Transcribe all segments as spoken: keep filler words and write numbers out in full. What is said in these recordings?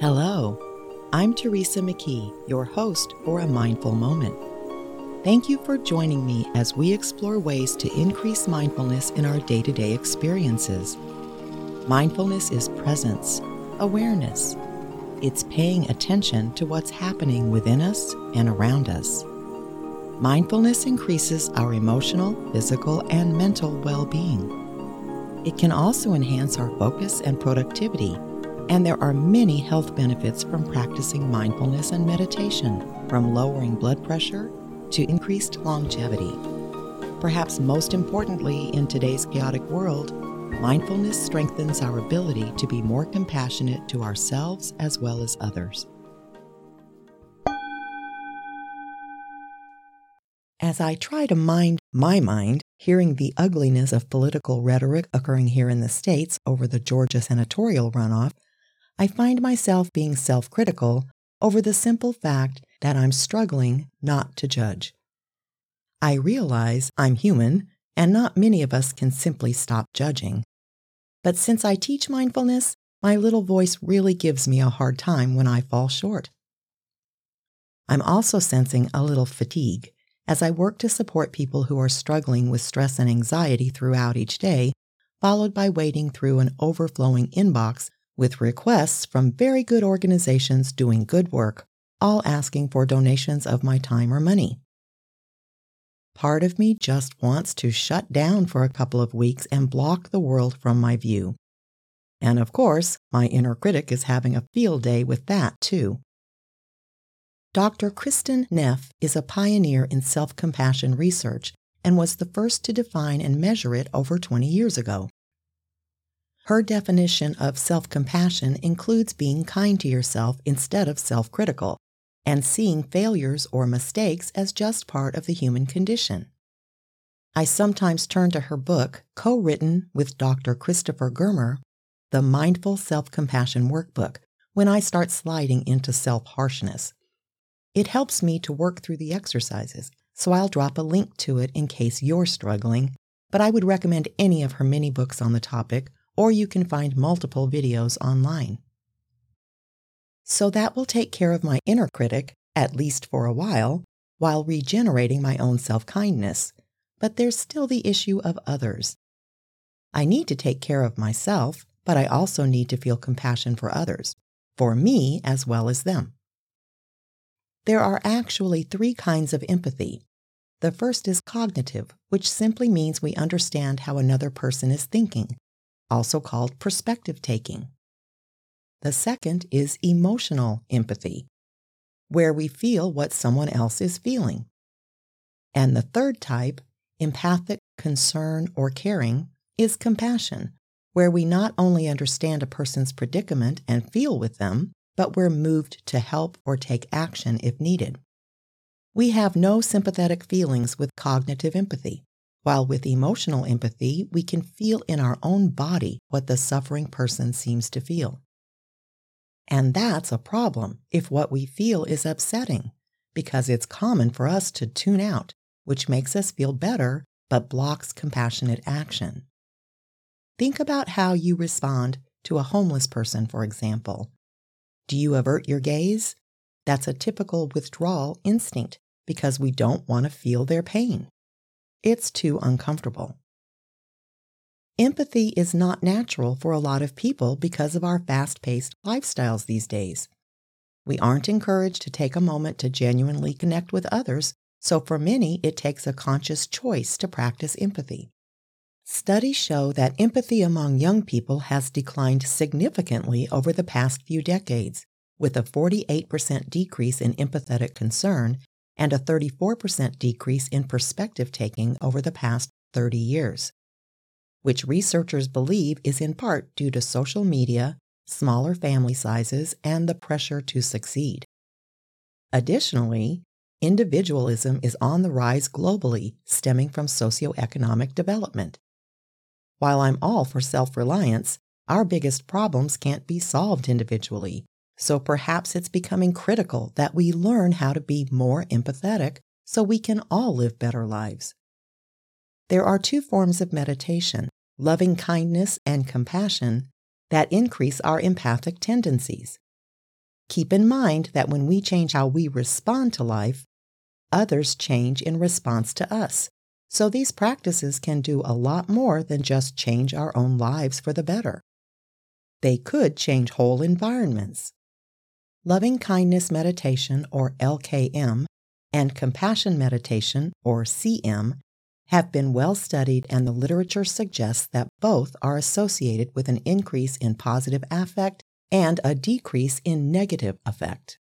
Hello, I'm Teresa McKee, your host for A Mindful Moment. Thank you for joining me as we explore ways to increase mindfulness in our day-to-day experiences. Mindfulness is presence, awareness. It's paying attention to what's happening within us and around us. Mindfulness increases our emotional, physical, and mental well-being. It can also enhance our focus and productivity. And there are many health benefits from practicing mindfulness and meditation, from lowering blood pressure to increased longevity. Perhaps most importantly, in today's chaotic world, mindfulness strengthens our ability to be more compassionate to ourselves as well as others. As I try to mind my mind, hearing the ugliness of political rhetoric occurring here in the States over the Georgia senatorial runoff, I find myself being self-critical over the simple fact that I'm struggling not to judge. I realize I'm human, and not many of us can simply stop judging. But since I teach mindfulness, my little voice really gives me a hard time when I fall short. I'm also sensing a little fatigue as I work to support people who are struggling with stress and anxiety throughout each day, followed by wading through an overflowing inbox with requests from very good organizations doing good work, all asking for donations of my time or money. Part of me just wants to shut down for a couple of weeks and block the world from my view. And of course, my inner critic is having a field day with that too. Doctor Kristin Neff is a pioneer in self-compassion research and was the first to define and measure it over twenty years ago. Her definition of self-compassion includes being kind to yourself instead of self-critical, and seeing failures or mistakes as just part of the human condition. I sometimes turn to her book, co-written with Doctor Christopher Germer, The Mindful Self-Compassion Workbook, when I start sliding into self-harshness. It helps me to work through the exercises, so I'll drop a link to it in case you're struggling, but I would recommend any of her many books on the topic, or you can find multiple videos online. So that will take care of my inner critic, at least for a while, while regenerating my own self-kindness. But there's still the issue of others. I need to take care of myself, but I also need to feel compassion for others, for me as well as them. There are actually three kinds of empathy. The first is cognitive, which simply means we understand how another person is thinking, also called perspective taking. The second is emotional empathy, where we feel what someone else is feeling. And the third type, empathic concern or caring, is compassion, where we not only understand a person's predicament and feel with them, but we're moved to help or take action if needed. We have no sympathetic feelings with cognitive empathy. While with emotional empathy, we can feel in our own body what the suffering person seems to feel. And that's a problem if what we feel is upsetting, because it's common for us to tune out, which makes us feel better but blocks compassionate action. Think about how you respond to a homeless person, for example. Do you avert your gaze? That's a typical withdrawal instinct because we don't want to feel their pain. It's too uncomfortable. empathy is not natural for a lot of people because of our fast-paced lifestyles these days. We aren't encouraged to take a moment to genuinely connect with others, so for many it takes a conscious choice to practice empathy. Studies show that empathy among young people has declined significantly over the past few decades, with a forty-eight percent decrease in empathetic concern and a thirty-four percent decrease in perspective taking over the past thirty years, which researchers believe is in part due to social media, smaller family sizes, and the pressure to succeed. Additionally, individualism is on the rise globally, stemming from socioeconomic development. While I'm all for self-reliance, our biggest problems can't be solved individually, so perhaps it's becoming critical that we learn how to be more empathetic so we can all live better lives. There are two forms of meditation, loving kindness and compassion, that increase our empathic tendencies. Keep in mind that when we change how we respond to life, others change in response to us, so these practices can do a lot more than just change our own lives for the better. They could change whole environments. Loving Kindness Meditation, or L K M, and Compassion Meditation, or C M, have been well studied, and the literature suggests that both are associated with an increase in positive affect and a decrease in negative affect.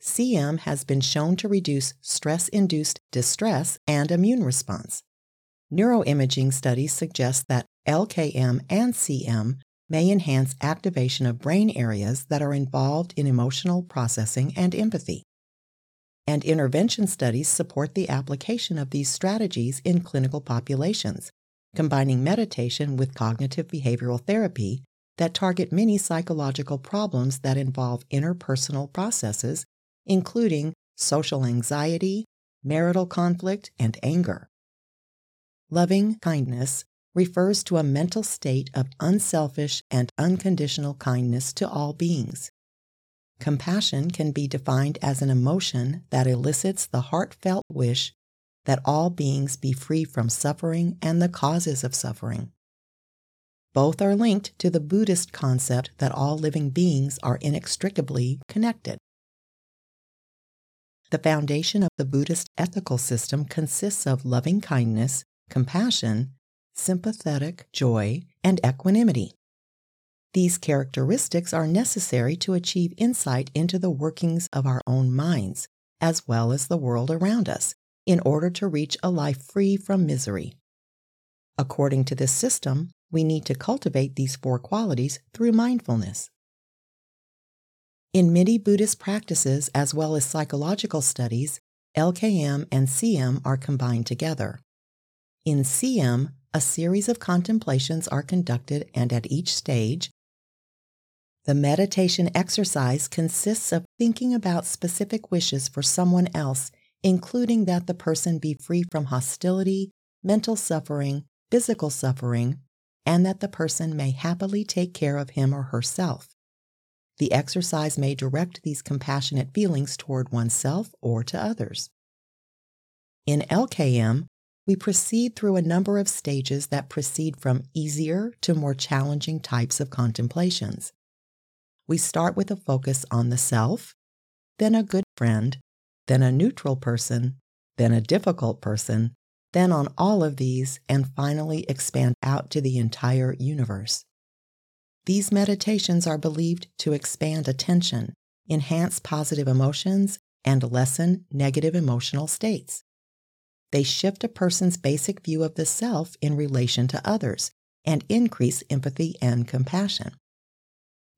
C M has been shown to reduce stress-induced distress and immune response. Neuroimaging studies suggest that L K M and C M may enhance activation of brain areas that are involved in emotional processing and empathy. And intervention studies support the application of these strategies in clinical populations, combining meditation with cognitive behavioral therapy that target many psychological problems that involve interpersonal processes, including social anxiety, marital conflict, and anger. Loving kindness refers to a mental state of unselfish and unconditional kindness to all beings. Compassion can be defined as an emotion that elicits the heartfelt wish that all beings be free from suffering and the causes of suffering. Both are linked to the Buddhist concept that all living beings are inextricably connected. The foundation of the Buddhist ethical system consists of loving kindness, compassion, sympathetic joy, and equanimity. These characteristics are necessary to achieve insight into the workings of our own minds, as well as the world around us, in order to reach a life free from misery. According to this system, we need to cultivate these four qualities through mindfulness. In many Buddhist practices, as well as psychological studies, L K M and C M are combined together. In C M, a series of contemplations are conducted, and at each stage, the meditation exercise consists of thinking about specific wishes for someone else, including that the person be free from hostility, mental suffering, physical suffering, and that the person may happily take care of him or herself. The exercise may direct these compassionate feelings toward oneself or to others. In L K M, we proceed through a number of stages that proceed from easier to more challenging types of contemplations. We start with a focus on the self, then a good friend, then a neutral person, then a difficult person, then on all of these, and finally expand out to the entire universe. These meditations are believed to expand attention, enhance positive emotions, and lessen negative emotional states. They shift a person's basic view of the self in relation to others and increase empathy and compassion.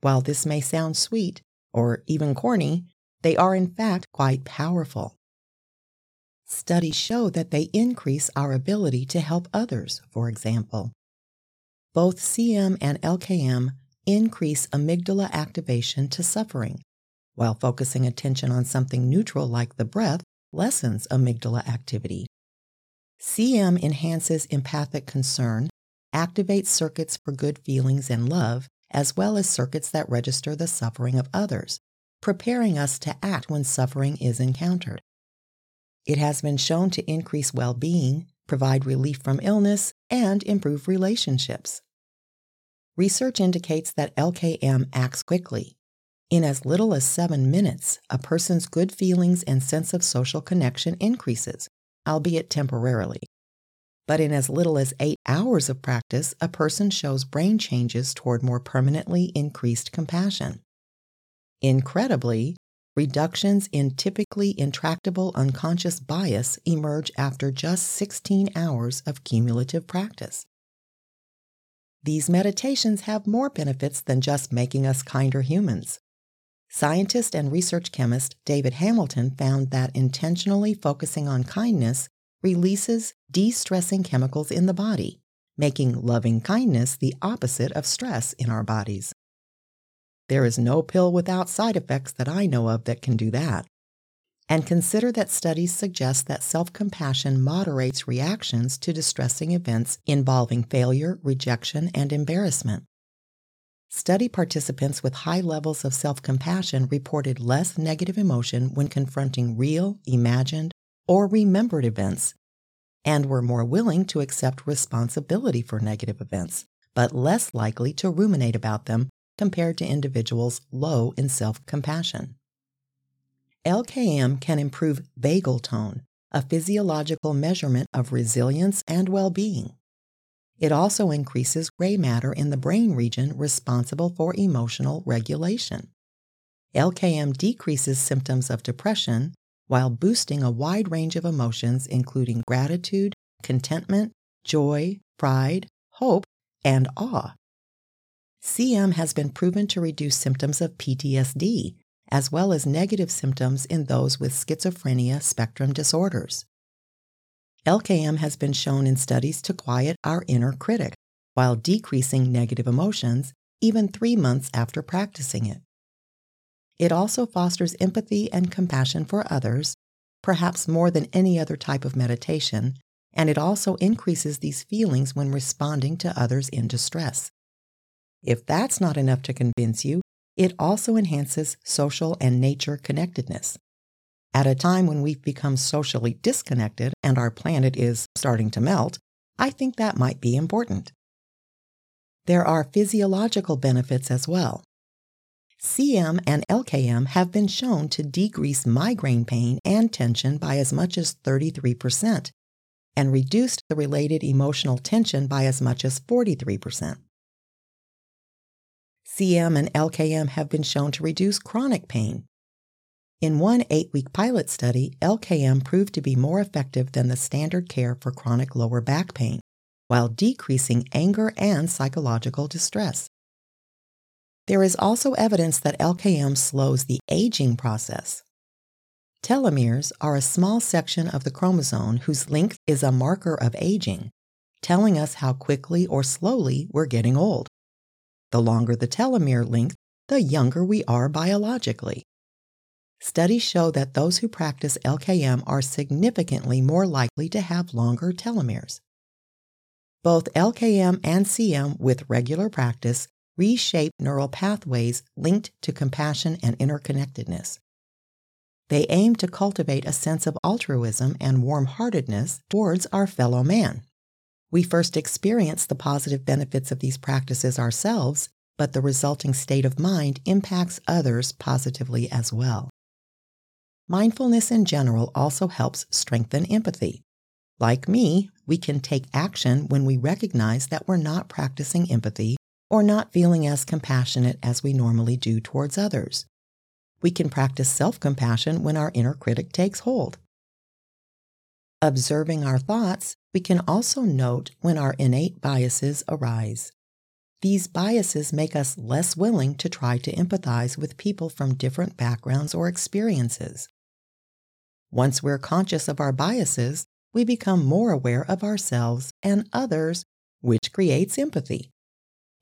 While this may sound sweet or even corny, they are in fact quite powerful. Studies show that they increase our ability to help others, for example. Both C M and L K M increase amygdala activation to suffering, while focusing attention on something neutral like the breath lessens amygdala activity. C M enhances empathic concern, activates circuits for good feelings and love, as well as circuits that register the suffering of others, preparing us to act when suffering is encountered. It has been shown to increase well-being, provide relief from illness, and improve relationships. Research indicates that L K M acts quickly. In as little as seven minutes, a person's good feelings and sense of social connection increases, albeit temporarily. But in as little as eight hours of practice, a person shows brain changes toward more permanently increased compassion. Incredibly, reductions in typically intractable unconscious bias emerge after just sixteen hours of cumulative practice. These meditations have more benefits than just making us kinder humans. Scientist and research chemist David Hamilton found that intentionally focusing on kindness releases de-stressing chemicals in the body, making loving kindness the opposite of stress in our bodies. There is no pill without side effects that I know of that can do that. And consider that studies suggest that self-compassion moderates reactions to distressing events involving failure, rejection, and embarrassment. Study participants with high levels of self-compassion reported less negative emotion when confronting real, imagined, or remembered events, and were more willing to accept responsibility for negative events, but less likely to ruminate about them compared to individuals low in self-compassion. L K M can improve vagal tone, a physiological measurement of resilience and well-being. It also increases gray matter in the brain region responsible for emotional regulation. L K M decreases symptoms of depression, while boosting a wide range of emotions including gratitude, contentment, joy, pride, hope, and awe. C M has been proven to reduce symptoms of P T S D, as well as negative symptoms in those with schizophrenia spectrum disorders. L K M has been shown in studies to quiet our inner critic, while decreasing negative emotions even three months after practicing it. It also fosters empathy and compassion for others, perhaps more than any other type of meditation, and it also increases these feelings when responding to others in distress. If that's not enough to convince you, it also enhances social and nature connectedness. At a time when we've become socially disconnected and our planet is starting to melt, I think that might be important. There are physiological benefits as well. C M and L K M have been shown to decrease migraine pain and tension by as much as thirty-three percent, and reduced the related emotional tension by as much as forty-three percent. C M and L K M have been shown to reduce chronic pain. In one eight-week pilot study, L K M proved to be more effective than the standard care for chronic lower back pain, while decreasing anger and psychological distress. There is also evidence that L K M slows the aging process. Telomeres are a small section of the chromosome whose length is a marker of aging, telling us how quickly or slowly we're getting old. The longer the telomere length, the younger we are biologically. Studies show that those who practice L K M are significantly more likely to have longer telomeres. Both L K M and C M with regular practice reshape neural pathways linked to compassion and interconnectedness. They aim to cultivate a sense of altruism and warm-heartedness towards our fellow man. We first experience the positive benefits of these practices ourselves, but the resulting state of mind impacts others positively as well. Mindfulness in general also helps strengthen empathy. Like me, we can take action when we recognize that we're not practicing empathy or not feeling as compassionate as we normally do towards others. We can practice self-compassion when our inner critic takes hold. Observing our thoughts, we can also note when our innate biases arise. These biases make us less willing to try to empathize with people from different backgrounds or experiences. Once we're conscious of our biases, we become more aware of ourselves and others, which creates empathy.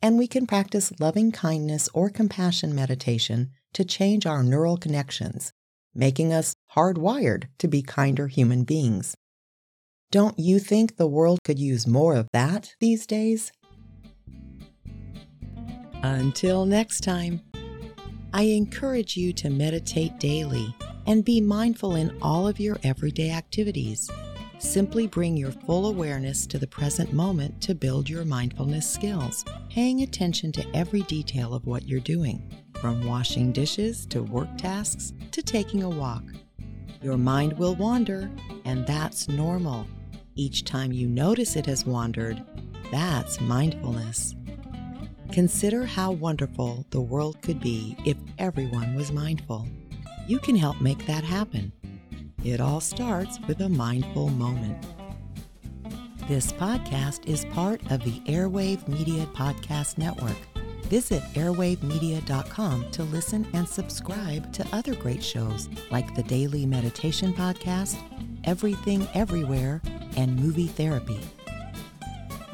And we can practice loving kindness or compassion meditation to change our neural connections, making us hardwired to be kinder human beings. Don't you think the world could use more of that these days? Until next time, I encourage you to meditate daily and be mindful in all of your everyday activities, Simply bring your full awareness to the present moment to build your mindfulness skills, paying attention to every detail of what you're doing, from washing dishes to work tasks to taking a walk. Your mind will wander, and that's normal. Each time you notice it has wandered, that's mindfulness. Consider how wonderful the world could be if everyone was mindful. You can help make that happen. It all starts with a mindful moment. This podcast is part of the Airwave Media Podcast Network. Visit airwave media dot com to listen and subscribe to other great shows like the Daily Meditation Podcast, Everything Everywhere, and Movie Therapy.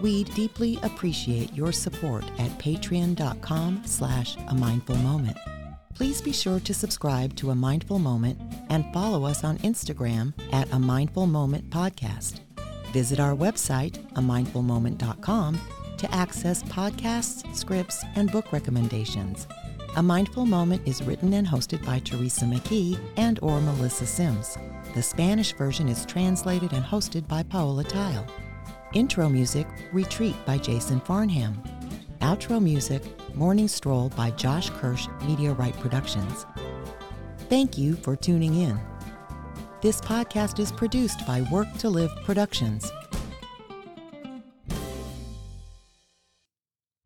We deeply appreciate your support at patreon.com slash a mindful moment. Please be sure to subscribe to A Mindful Moment and follow us on Instagram at A Mindful Moment Podcast. Visit our website, a mindful moment dot com, to access podcasts, scripts, and book recommendations. A Mindful Moment is written and hosted by Teresa McKee and or Melissa Sims. The Spanish version is translated and hosted by Paola Theil. Intro music, Retreat by Jason Farnham. Outro music, Morning Stroll by Josh Kirsch, Media Right Productions. Thank you for tuning in. This podcast is produced by Work to Live Productions.